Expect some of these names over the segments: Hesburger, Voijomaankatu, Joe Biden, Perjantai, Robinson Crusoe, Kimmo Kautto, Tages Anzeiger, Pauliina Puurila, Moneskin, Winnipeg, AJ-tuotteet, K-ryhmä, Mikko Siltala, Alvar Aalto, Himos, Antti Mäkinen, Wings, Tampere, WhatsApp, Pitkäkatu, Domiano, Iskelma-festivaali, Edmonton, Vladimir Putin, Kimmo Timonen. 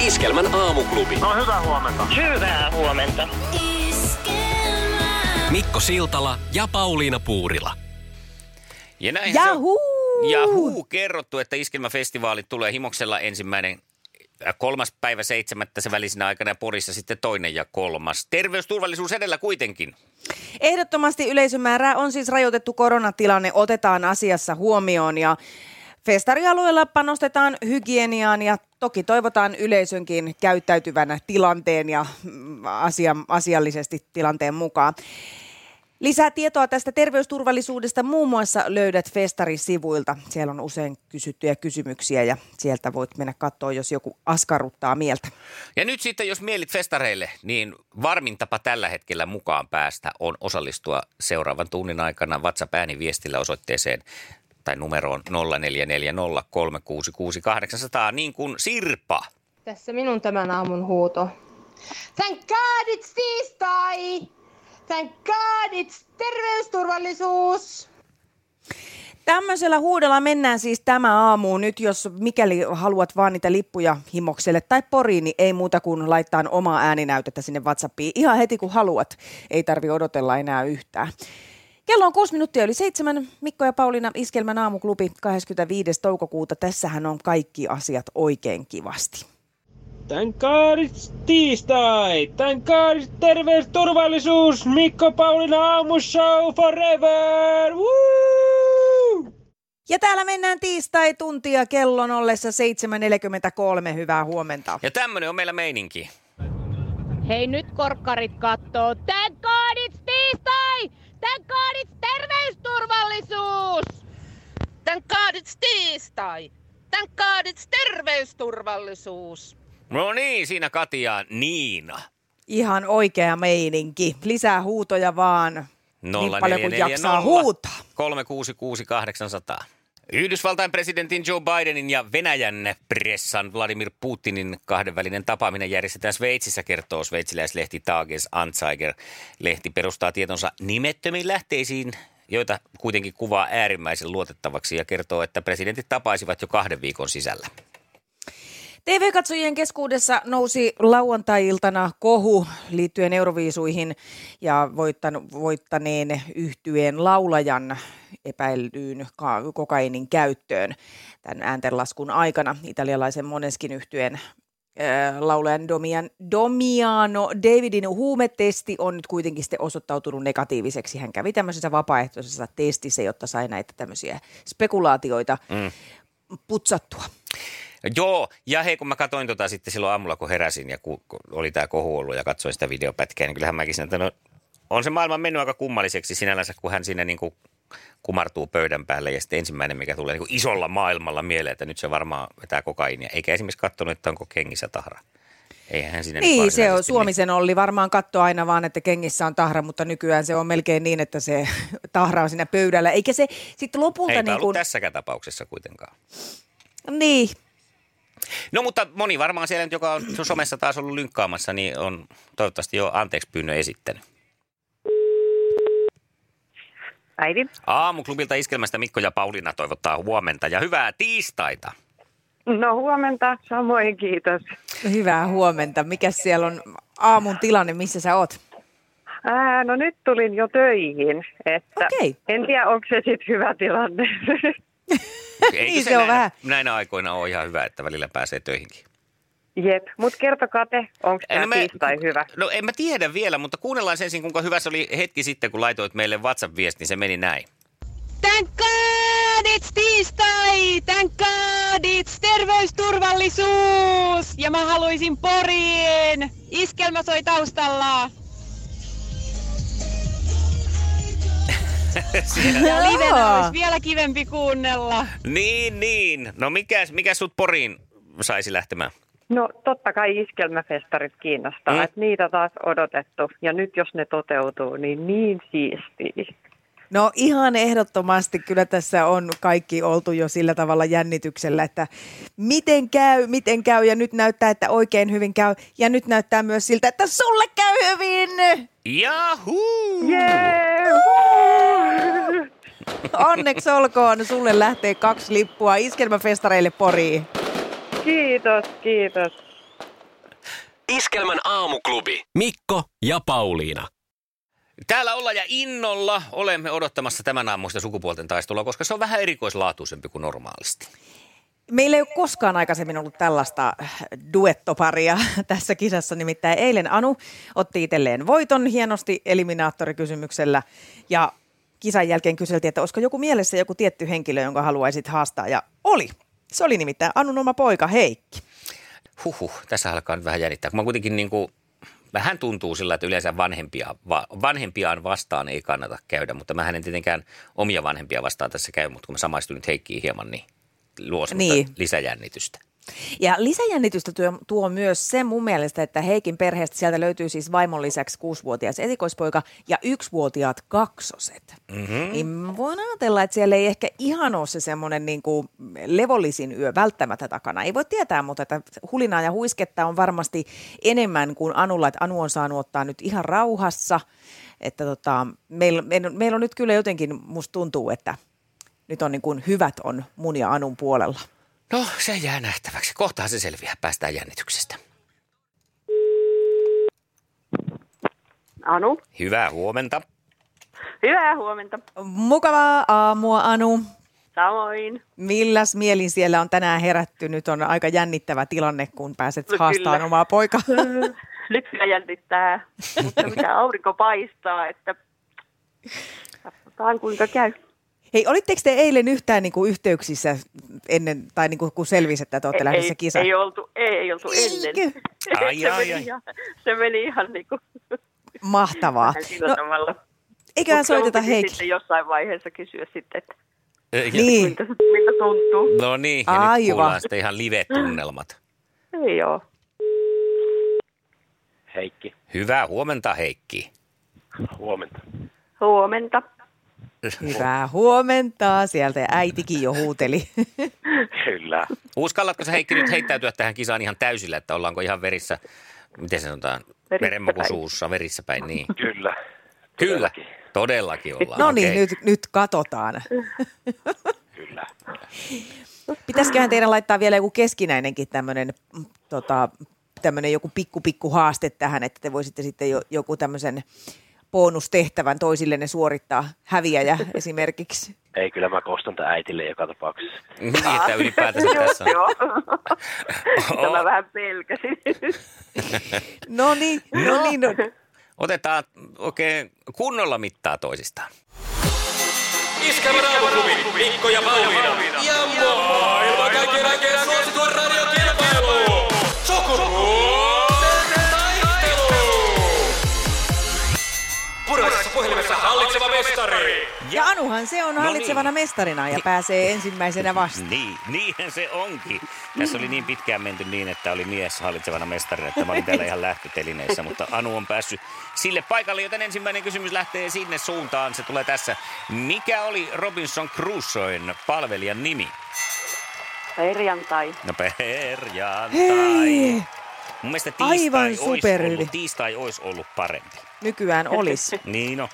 Iskelmän aamuklubi. No hyvää huomenta. Hyvää huomenta. Iskelmä. Mikko Siltala ja Pauliina Puurila. Ja näinhän jahuu! Se on, jahuu, kerrottu, että Iskelma-festivaali tulee Himoksella 1.–3.7. se välisenä aikana ja Porissa sitten 2. ja 3. Terveysturvallisuus edellä kuitenkin. Ehdottomasti yleisömäärää on siis rajoitettu, koronatilanne otetaan asiassa huomioon ja festarialueella panostetaan hygieniaan ja toki toivotaan yleisönkin käyttäytyvänä tilanteen ja asiallisesti tilanteen mukaan. Lisää tietoa tästä terveysturvallisuudesta muun muassa löydät festarisivuilta. Siellä on usein kysyttyjä kysymyksiä ja sieltä voit mennä katsoa, jos joku askarruttaa mieltä. Ja nyt sitten, jos mielit festareille, niin varmin tapa tällä hetkellä mukaan päästä on osallistua seuraavan tunnin aikana WhatsApp-ääniviestillä osoitteeseen tai numeroon 0440366800, niin kuin Sirpa. Tässä minun tämän aamun huuto. Thank God it's tiistai! Thank God, it's terveysturvallisuus! Tämmöisellä huudella mennään siis tämä aamu. Nyt jos mikäli haluat vaan niitä lippuja Himokselle tai Poriin, niin ei muuta kuin laittaa omaa ääninäytettä sinne WhatsAppiin. Ihan heti kun haluat. Ei tarvitse odotella enää yhtään. Kello on 6 minuuttia yli 7. Mikko ja Pauliina, Iskelmän aamuklubi, 25. toukokuuta. Tässähän on kaikki asiat oikein kivasti. Thank God it's tiistai! Thank God it's terveysturvallisuus! Mikko Pauliina aamushow forever! Woo! Ja täällä mennään tiistai-tuntia kellon ollessa 7.43. Hyvää huomenta. Ja tämmönen on meillä meininki. Hei, nyt korkkarit kattoo. Thank God it's tiistai! Thank God it's terveysturvallisuus! Thank God it's tiistai! Thank God it's terveysturvallisuus! No niin, siinä Kati ja Niina. Ihan oikea meininki. Lisää huutoja vaan. 044 0366800. Yhdysvaltain presidentin Joe Bidenin ja Venäjän pressan Vladimir Putinin kahdenvälinen tapaaminen järjestetään Sveitsissä, kertoo sveitsiläislehti Tages Anzeiger. Lehti perustaa tietonsa nimettömiin lähteisiin, joita kuitenkin kuvaa äärimmäisen luotettavaksi ja kertoo, että presidentit tapaisivat jo 2 viikon sisällä. TV-katsojien keskuudessa nousi lauantai-iltana kohu liittyen Euroviisuihin ja voittaneen yhtyeen laulajan epäiltyyn kokainin käyttöön tämän ääntenlaskun aikana. Italialaisen Moneskin yhtyeen laulajan Domiano Davidin huumetesti on nyt kuitenkin sitten osoittautunut negatiiviseksi. Hän kävi tämmöisessä vapaaehtoisessa testissä, jotta sai näitä tämmöisiä spekulaatioita putsattua. Joo, ja hei, kun mä katsoin tota sitten silloin aamulla, kun heräsin ja kun oli tää kohu ollut ja katsoin sitä videopätkää, niin kyllähän mäkin sanoin, että no, on se maailma mennyt aika kummalliseksi sinällänsä, kun hän siinä niin kuin kumartuu pöydän päälle ja sitten ensimmäinen, mikä tulee niin kuin isolla maailmalla mieleen, että nyt se varmaan vetää kokainia. Eikä esimerkiksi katsonut, että onko kengissä tahra. Eihän siinä niin, se on Suomisen Olli varmaan katsoi aina vaan, että kengissä on tahra, mutta nykyään se on melkein niin, että se tahra on siinä pöydällä. Eikä se sitten lopulta ei niin kuin... Ei ollut tässäkään tapauksessa kuitenkaan. Niin. No mutta moni varmaan siellä, joka on somessa taas ollut lynkkaamassa, niin on toivottavasti jo anteeksi pyynnön esittänyt. Päivi. Aamuklubilta Iskelmästä Mikko ja Pauliina toivottaa huomenta ja hyvää tiistaita. No huomenta, samoin kiitos. Hyvää huomenta. Mikäs siellä on aamun tilanne, missä sä oot? No nyt tulin jo töihin, että okay. En tiedä onko se sitten hyvä tilanne. Niin se on vähän. Näinä aikoina on ihan hyvä, että välillä pääsee töihinkin. Jep, mutta kertokaa te, onko tämä tiistai hyvä? No en mä tiedä vielä, mutta kuunnellaan ensin, kuinka hyvä se oli hetki sitten, kun laitoit meille WhatsApp-viestin, niin se meni näin. Thank God it's tiistai! Thank God it's terveysturvallisuus! Ja mä haluaisin Poriin! Iskelmä soi taustalla! Ja livenä olisi vielä kivempi kuunnella. Niin. No mikä sut Poriin saisi lähtemään? No totta kai iskelmäfestarit kiinnostaa, että niitä taas odotettu. Ja nyt jos ne toteutuu, niin siistiä. No ihan ehdottomasti kyllä tässä on kaikki oltu jo sillä tavalla jännityksellä, että miten käy ja nyt näyttää, että oikein hyvin käy. Ja nyt näyttää myös siltä, että sulle käy hyvin! Jahuu! Yeah! Onneksi olkoon, sulle lähtee 2 lippua iskelmäfestareille Poriin. Kiitos, kiitos. Iskelmän aamuklubi. Mikko ja Pauliina. Täällä ollaan ja innolla olemme odottamassa tämän aamuista sukupuolten taistelua, koska se on vähän erikoislaatuisempi kuin normaalisti. Meillä ei ole koskaan aikaisemmin ollut tällaista duettoparia tässä kisassa, nimittäin eilen Anu otti itselleen voiton hienosti eliminaattorikysymyksellä ja kisan jälkeen kyseltiin, että olisiko joku mielessä joku tietty henkilö, jonka haluaisit haastaa ja oli. Se oli nimittäin Anun oma poika Heikki. Huhhuh, tässä alkaa nyt vähän jännittää, kun mä kuitenkin vähän tuntuu sillä, että yleensä vanhempiaan vastaan ei kannata käydä, mutta mä en tietenkään omia vanhempia vastaan tässä käy, mutta kun mä samaistuin nyt Heikkiin hieman, niin luo lisäjännitystä. Ja lisäjännitystä tuo myös se mun mielestä, että Heikin perheestä sieltä löytyy siis vaimon lisäksi 6-vuotias esikoispoika ja 1-vuotiaat 2-vuotiaat. Mm-hmm. Niin voin ajatella, että siellä ei ehkä ihan ole se semmoinen levollisin yö välttämättä takana. Ei voi tietää, mutta että hulinaa ja huisketta on varmasti enemmän kuin Anulla, että Anu on saanut ottaa nyt ihan rauhassa. Että meillä on nyt kyllä jotenkin, musta tuntuu, että nyt on hyvät on mun ja Anun puolella. No, se jää nähtäväksi. Kohtahan se selviää. Päästään jännityksestä. Anu. Hyvää huomenta. Hyvää huomenta. Mukavaa aamua, Anu. Samoin. Milläs mielin siellä on tänään herätty? Nyt on aika jännittävä tilanne, kun pääset haastamaan omaa poikaa. Nyt kyllä jännittää, mutta mitä aurinko paistaa, että katsotaan kuinka käy. Hei, olitteko te eilen yhtään yhteyksissä ennen, tai kun selvisi, että te olette lähdössä kisaan? Ei oltu ennen. Se meni ihan mahtavaa. Eiköhän soiteta Heikki. Sitten jossain vaiheessa kysyä sitten, että miltä tuntuu. No niin, ja nyt kuullaan sitten ihan live-tunnelmat. Joo. Heikki. Hyvää huomenta, Heikki. Huomenta. Hyvää huomenta. Sieltä äitikin jo huuteli. Kyllä. Uskallatko sä Heikki nyt heittäytyä tähän kisaan ihan täysillä, että ollaanko ihan verissä, miten se sanotaan, verenmaku suussa, verissä päin, niin? Kyllä. Todellakin ollaan. No niin, nyt katsotaan. Kyllä. Pitäisiköhän teidän laittaa vielä joku keskinäinenkin tämmöinen joku pikku haaste tähän, että te voisitte sitten joku tämmöisen bonustehtävän toisille ne suorittaa häviäjä esimerkiksi. Ei, kyllä mä kostan tämän äitille joka tapauksessa. Niin, että ylipäätänsä tässä on. Joo, joo. Mä vähän pelkäsin. No niin. Otetaan oikein kunnolla mittaa toisistaan. Iskelmän aamuklubi, Mikko ja Pauliina. Ja maailman kaikkien aikeen suosituen radiokilpailuun. Puhelimessa hallitseva mestari. Ja Anuhan se on hallitsevana mestarina ja pääsee ensimmäisenä vastaan. Niinhän se onkin. Tässä oli niin pitkään menty niin, että oli mies hallitsevana mestarina, että mä olin täällä ihan lähtötelineissä, mutta Anu on päässyt sille paikalle, joten ensimmäinen kysymys lähtee sinne suuntaan. Se tulee tässä. Mikä oli Robinson Crusoen palvelijan nimi? Perjantai. No Perjantai. Hei. Mun mielestä tiistai olisi ollut parempi. Nykyään olisi. Niin on.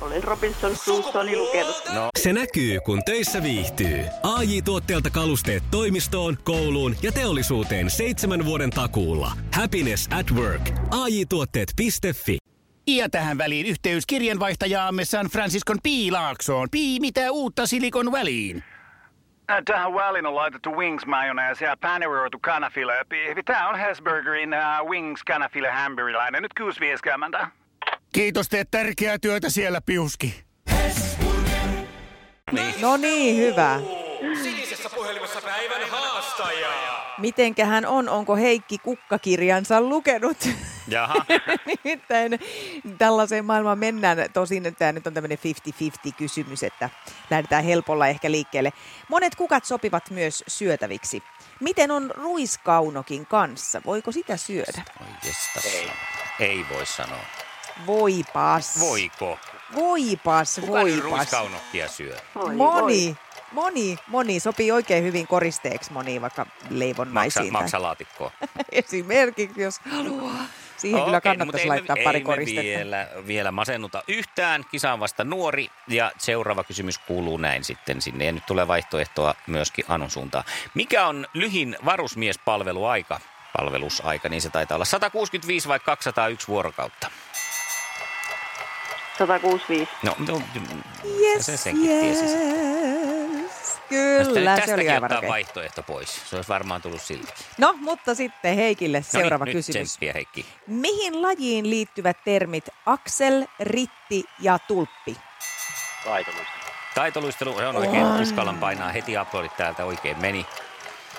Olen Robinson Crusoe lukenut. No. Se näkyy, kun töissä viihtyy. AJ-tuotteelta kalusteet toimistoon, kouluun ja teollisuuteen 7 vuoden takuulla. Happiness at work. AJ-tuotteet.fi. Ja tähän väliin yhteys kirjanvaihtajaamme San Franciscon P. Laaksoon. P. Mitä uutta Silikon väliin? Tähän väliin on laitettu Wings-majoneesi ja paneroitu kanafila. Tämä on Hesburgerin Wings-kanafila-hamburilainen. Nyt 6.50. Kiitos, teet tärkeää työtä siellä, Piuski. No niin, hyvä. Sinisessä puhelimessa päivän haastaja. Mitenkähän on? Onko Heikki kukkakirjansa lukenut? Jaha. Nimittäin tällaiseen maailmaan mennään. Tosin tämä nyt on tämmöinen 50-50 kysymys, että lähdetään helpolla ehkä liikkeelle. Monet kukat sopivat myös syötäviksi. Miten on ruiskaunokin kanssa? Voiko sitä syödä? Ei voi sanoa. Voipas. Voiko? Voipas, kuka voipas. Kuka ruiskaunokkia syö? Moni sopii oikein hyvin koristeeksi moni, vaikka leivonnaisiin. Maksalaatikkoa. Esimerkiksi, jos haluaa. Siihen kyllä kannattaisi laittaa pari koristetta. Ei vielä masennuta yhtään. Kisa on vasta nuori ja seuraava kysymys kuuluu näin sitten sinne. Ja nyt tulee vaihtoehtoa myöskin Anun suuntaan. Mikä on lyhin varusmiespalvelusaika? Palvelusaika, niin se taitaa olla 165 vai 201 vuorokautta? 165. No yes, se senkin tiesi sitten. Kyllä, se oli aivan oikein. Vaihtoehto pois. Se olisi varmaan tullut siltäkin. No, mutta sitten Heikille seuraava kysymys. Tsemppiä, Heikki. Mihin lajiin liittyvät termit aksel, ritti ja tulppi? Taitoluistelu. Taitoluistelu on oikein. Uskallan painaa heti aplodit täältä. Oikein meni.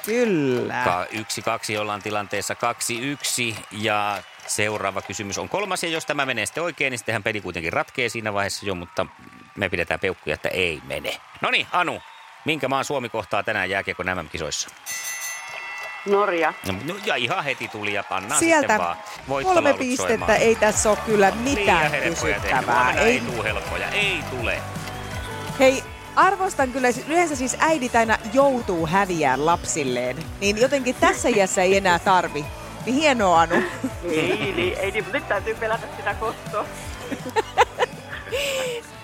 Kyllä. 1-2 ollaan tilanteessa 2-1 ja seuraava kysymys on kolmas ja jos tämä menee sitten oikein, niin sittenhän peli kuitenkin ratkee siinä vaiheessa jo, mutta me pidetään peukkuja, että ei mene. Noniin, Anu, minkä maan Suomi kohtaa tänään jääkiekon MM-kisoissa? Norja. No, ja ihan heti tuli ja pannaan sieltä sitten vaan voittolaulut soimaan. 3 pistettä, ei tässä ole kyllä mitään kysyttävää. Ei tule helpoja, ei tule. Hei. Arvostan kyllä, yleensä siis äidit aina joutuu häviämään lapsilleen, niin jotenkin tässä iässä ei enää tarvi. Niin hienoa, Anu. Ei, mutta nyt täytyy pelätä sitä kostoa.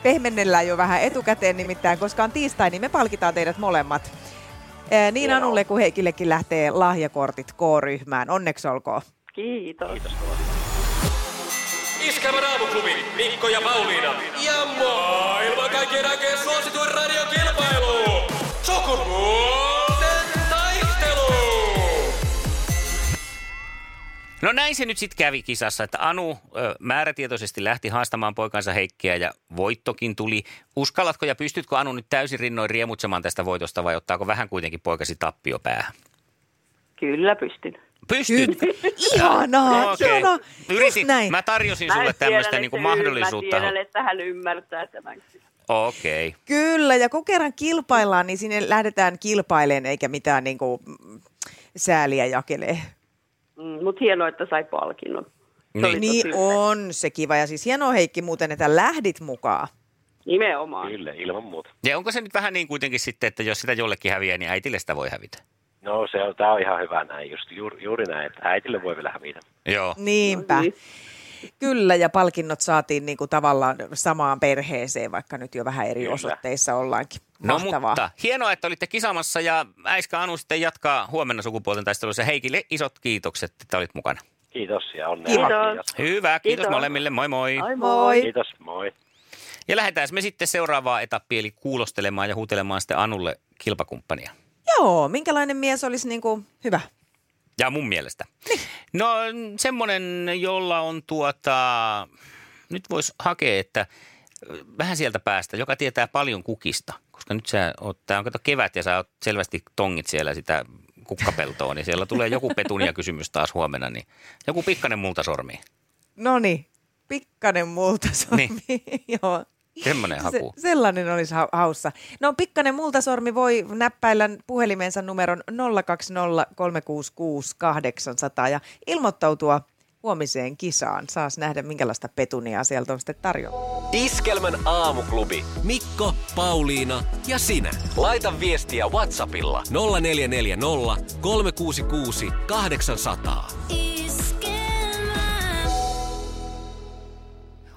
Pehmennellään jo vähän etukäteen nimittäin, koska on tiistai, niin me palkitaan teidät molemmat. Niin hienoa. Anulle kuin Heikillekin lähtee lahjakortit K-ryhmään. Onneksi olkoon. Kiitos. Kiitos. Iskelmän aamuklubi, Mikko ja Pauliina. Ja maailman kaikkien aikeen suosituen radiokilpailu. Sukupuolten taistelu. No näin se nyt sitten kävi kisassa, että Anu määrätietoisesti lähti haastamaan poikansa Heikkiä ja voittokin tuli. Uskallatko ja pystytkö Anu nyt täysin rinnoin riemutsemaan tästä voitosta vai ottaako vähän kuitenkin poikasi tappio päähän? Kyllä pystyn. Pystyt. Ihanaa, no, okay. Ihanaa. Yritin, mä tarjosin sulle tämmöistä niinku mahdollisuutta. Mä tiedän, että hän ymmärtää tämän. Okei. Okay. Kyllä, ja kun kerran kilpaillaan, niin sinne lähdetään kilpailemaan, eikä mitään niinku sääliä jakelee. Mutta hienoa, että sai palkinnon. Niin on se kiva. Ja siis hienoa, Heikki, muuten, että lähdit mukaan. Nimenomaan. Kyllä, ilman muuta. Ja onko se nyt vähän niin kuitenkin sitten, että jos sitä jollekin häviää, niin äitille sitä voi hävitä? No, tämä on ihan hyvä näin, just juuri näin, että äitille voi vielä hävitä. Joo. Niinpä. Kyllä, ja palkinnot saatiin niinku tavallaan samaan perheeseen, vaikka nyt jo vähän eri osoitteissa ollaankin. Mahtavaa. No, mutta hienoa, että olitte kisamassa, ja Äiskä Anu sitten jatkaa huomenna sukupuolten taistelussa. Heikille isot kiitokset, että olit mukana. Kiitos, ja onnea. Kiitos. Hyvä, kiitos molemmille, moi moi. Moi moi. Kiitos, moi. Ja lähdetään me sitten seuraavaan etappiin, eli kuulostelemaan ja huutelemaan sitten Anulle kilpakumppania. Joo, minkälainen mies olisi niin kuin hyvä? Ja mun mielestä. Niin. No semmoinen, jolla on nyt voisi hakea, että vähän sieltä päästä, joka tietää paljon kukista. Koska nyt tää on kato kevät ja sä oot selvästi tongit siellä sitä kukkapeltoa, niin siellä tulee joku petunia kysymys taas huomenna, niin joku pikkainen multa sormiin. Noniin, pikkainen multa sormiin, niin. Joo. Semmoinen haku. Sellainen olisi haussa. No pikkainen multasormi voi näppäillä puhelimensa numeron 020366800 ja ilmoittautua huomiseen kisaan. Saas nähdä, minkälaista petuniaa sieltä on sitten tarjolla. Iskelmän aamuklubi. Mikko, Pauliina ja sinä. Laita viestiä WhatsAppilla 0440 366 800.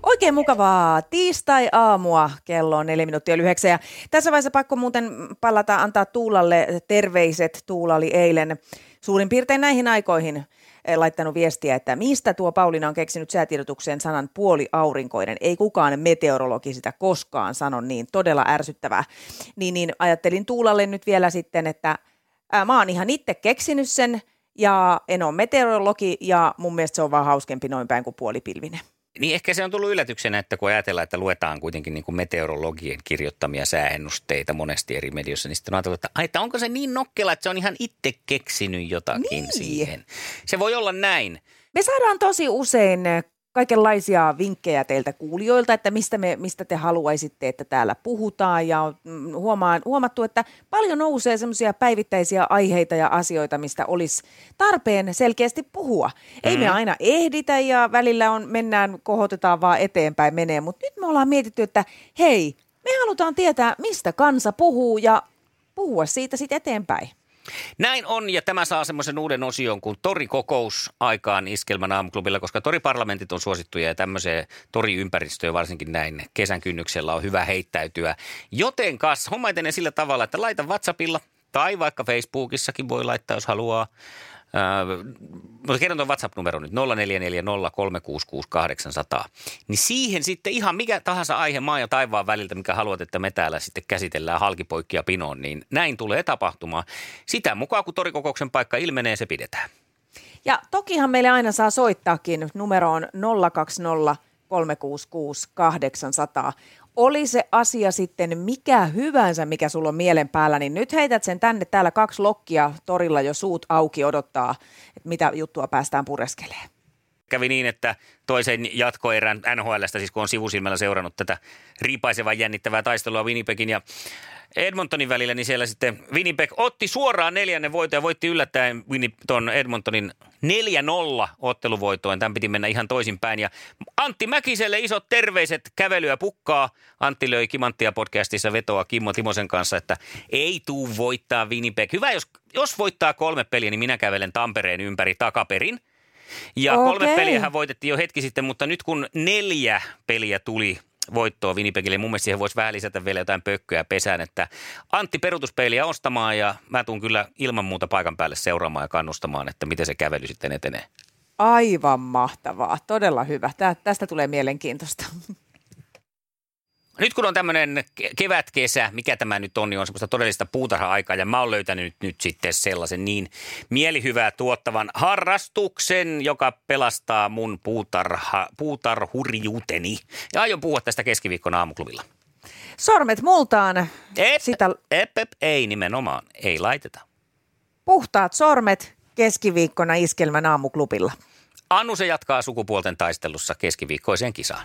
Oikein mukavaa tiistai-aamua, kello on 8:04. Tässä vaiheessa pakko muuten palata antaa Tuulalle terveiset. Tuula oli eilen suurin piirtein näihin aikoihin laittanut viestiä, että mistä tuo Pauliina on keksinyt säätiedotukseen sanan puoliaurinkoinen. Ei kukaan meteorologi sitä koskaan sano, niin todella ärsyttävää. Niin ajattelin Tuulalle nyt vielä sitten, että mä oon ihan itse keksinyt sen ja en ole meteorologi ja mun mielestä se on vaan hauskempi noin päin kuin puolipilvinen. Niin ehkä se on tullut yllätyksenä, että kun ajatellaan, että luetaan kuitenkin niin kuin meteorologien kirjoittamia sääennusteita monesti eri medioissa, niin sitten on ajatellut, että onko se niin nokkela, että se on ihan itse keksinyt jotakin niin siihen. Se voi olla näin. Me saadaan tosi usein kaikenlaisia vinkkejä teiltä kuulijoilta, että mistä te haluaisitte, että täällä puhutaan. Ja huomattu, että paljon nousee semmoisia päivittäisiä aiheita ja asioita, mistä olisi tarpeen selkeästi puhua. Ei me aina ehditä ja välillä kohotetaan vaan eteenpäin menee. Mutta nyt me ollaan mietitty, että hei, me halutaan tietää, mistä kansa puhuu ja puhua siitä sitten eteenpäin. Näin on, ja tämä saa semmoisen uuden osion kuin torikokous aikaan Iskelmän aamuklubilla, koska toriparlamentit on suosittuja ja tämmöiseen toriympäristöön varsinkin näin kesän kynnyksellä on hyvä heittäytyä. Joten kas homma etenee sillä tavalla, että laita WhatsAppilla tai vaikka Facebookissakin voi laittaa, jos haluaa. Mutta kerron tuon WhatsApp-numero nyt 0440366800. Niin siihen sitten ihan mikä tahansa aihe maan ja taivaan väliltä, mikä haluat, että me täällä sitten käsitellään halkipoikkia pinoon, niin näin tulee tapahtumaan. Sitä mukaan, kun torikokouksen paikka ilmenee, se pidetään. Ja tokihan meille aina saa soittaakin numeroon 020366800. Oli se asia sitten mikä hyvänsä, mikä sulla on mielen päällä, niin nyt heität sen tänne. Täällä 2 lokkia torilla jo suut auki odottaa, että mitä juttua päästään pureskelemaan. Kävi niin, että toisen jatkoerän NHL:stä, siis kun on sivusilmällä seurannut tätä riipaisevan jännittävää taistelua Winnipegin ja Edmontonin välillä, niin siellä sitten Winnipeg otti suoraan 4. voiton ja voitti yllättäen Edmontonin 4-0 otteluvoitoin. Tämän piti mennä ihan toisinpäin. Ja Antti Mäkiselle isot terveiset kävelyä pukkaa. Antti löi Kimanttia podcastissa vetoa Kimmo Timosen kanssa, että ei tuu voittaa Winnipeg. Hyvä, jos voittaa 3 peliä, niin minä kävelen Tampereen ympäri takaperin. Ja okay. 3 peliähän voitettiin jo hetki sitten, mutta nyt kun 4 peliä tuli voittoa Winnipegille. Mun mielestä siihen voisi vähän lisätä vielä jotain pökköä pesään, että Antti peruutuspeiliä ostamaan ja mä tuun kyllä ilman muuta paikan päälle seuraamaan ja kannustamaan, että miten se kävely sitten etenee. Aivan mahtavaa. Todella hyvä. Tästä tulee mielenkiintoista. Nyt kun on tämmöinen kevätkesä, mikä tämä nyt on, niin on semmoista todellista puutarha-aikaa ja mä oon löytänyt nyt sitten sellaisen niin mielihyvää tuottavan harrastuksen, joka pelastaa mun puutarhurjuuteni. Ja aion puhua tästä keskiviikkona aamuklubilla. Sormet multaan. Ei nimenomaan, ei laiteta. Puhtaat sormet keskiviikkona Iskelmän aamuklubilla. Anu se jatkaa sukupuolten taistelussa keskiviikkoiseen kisaan.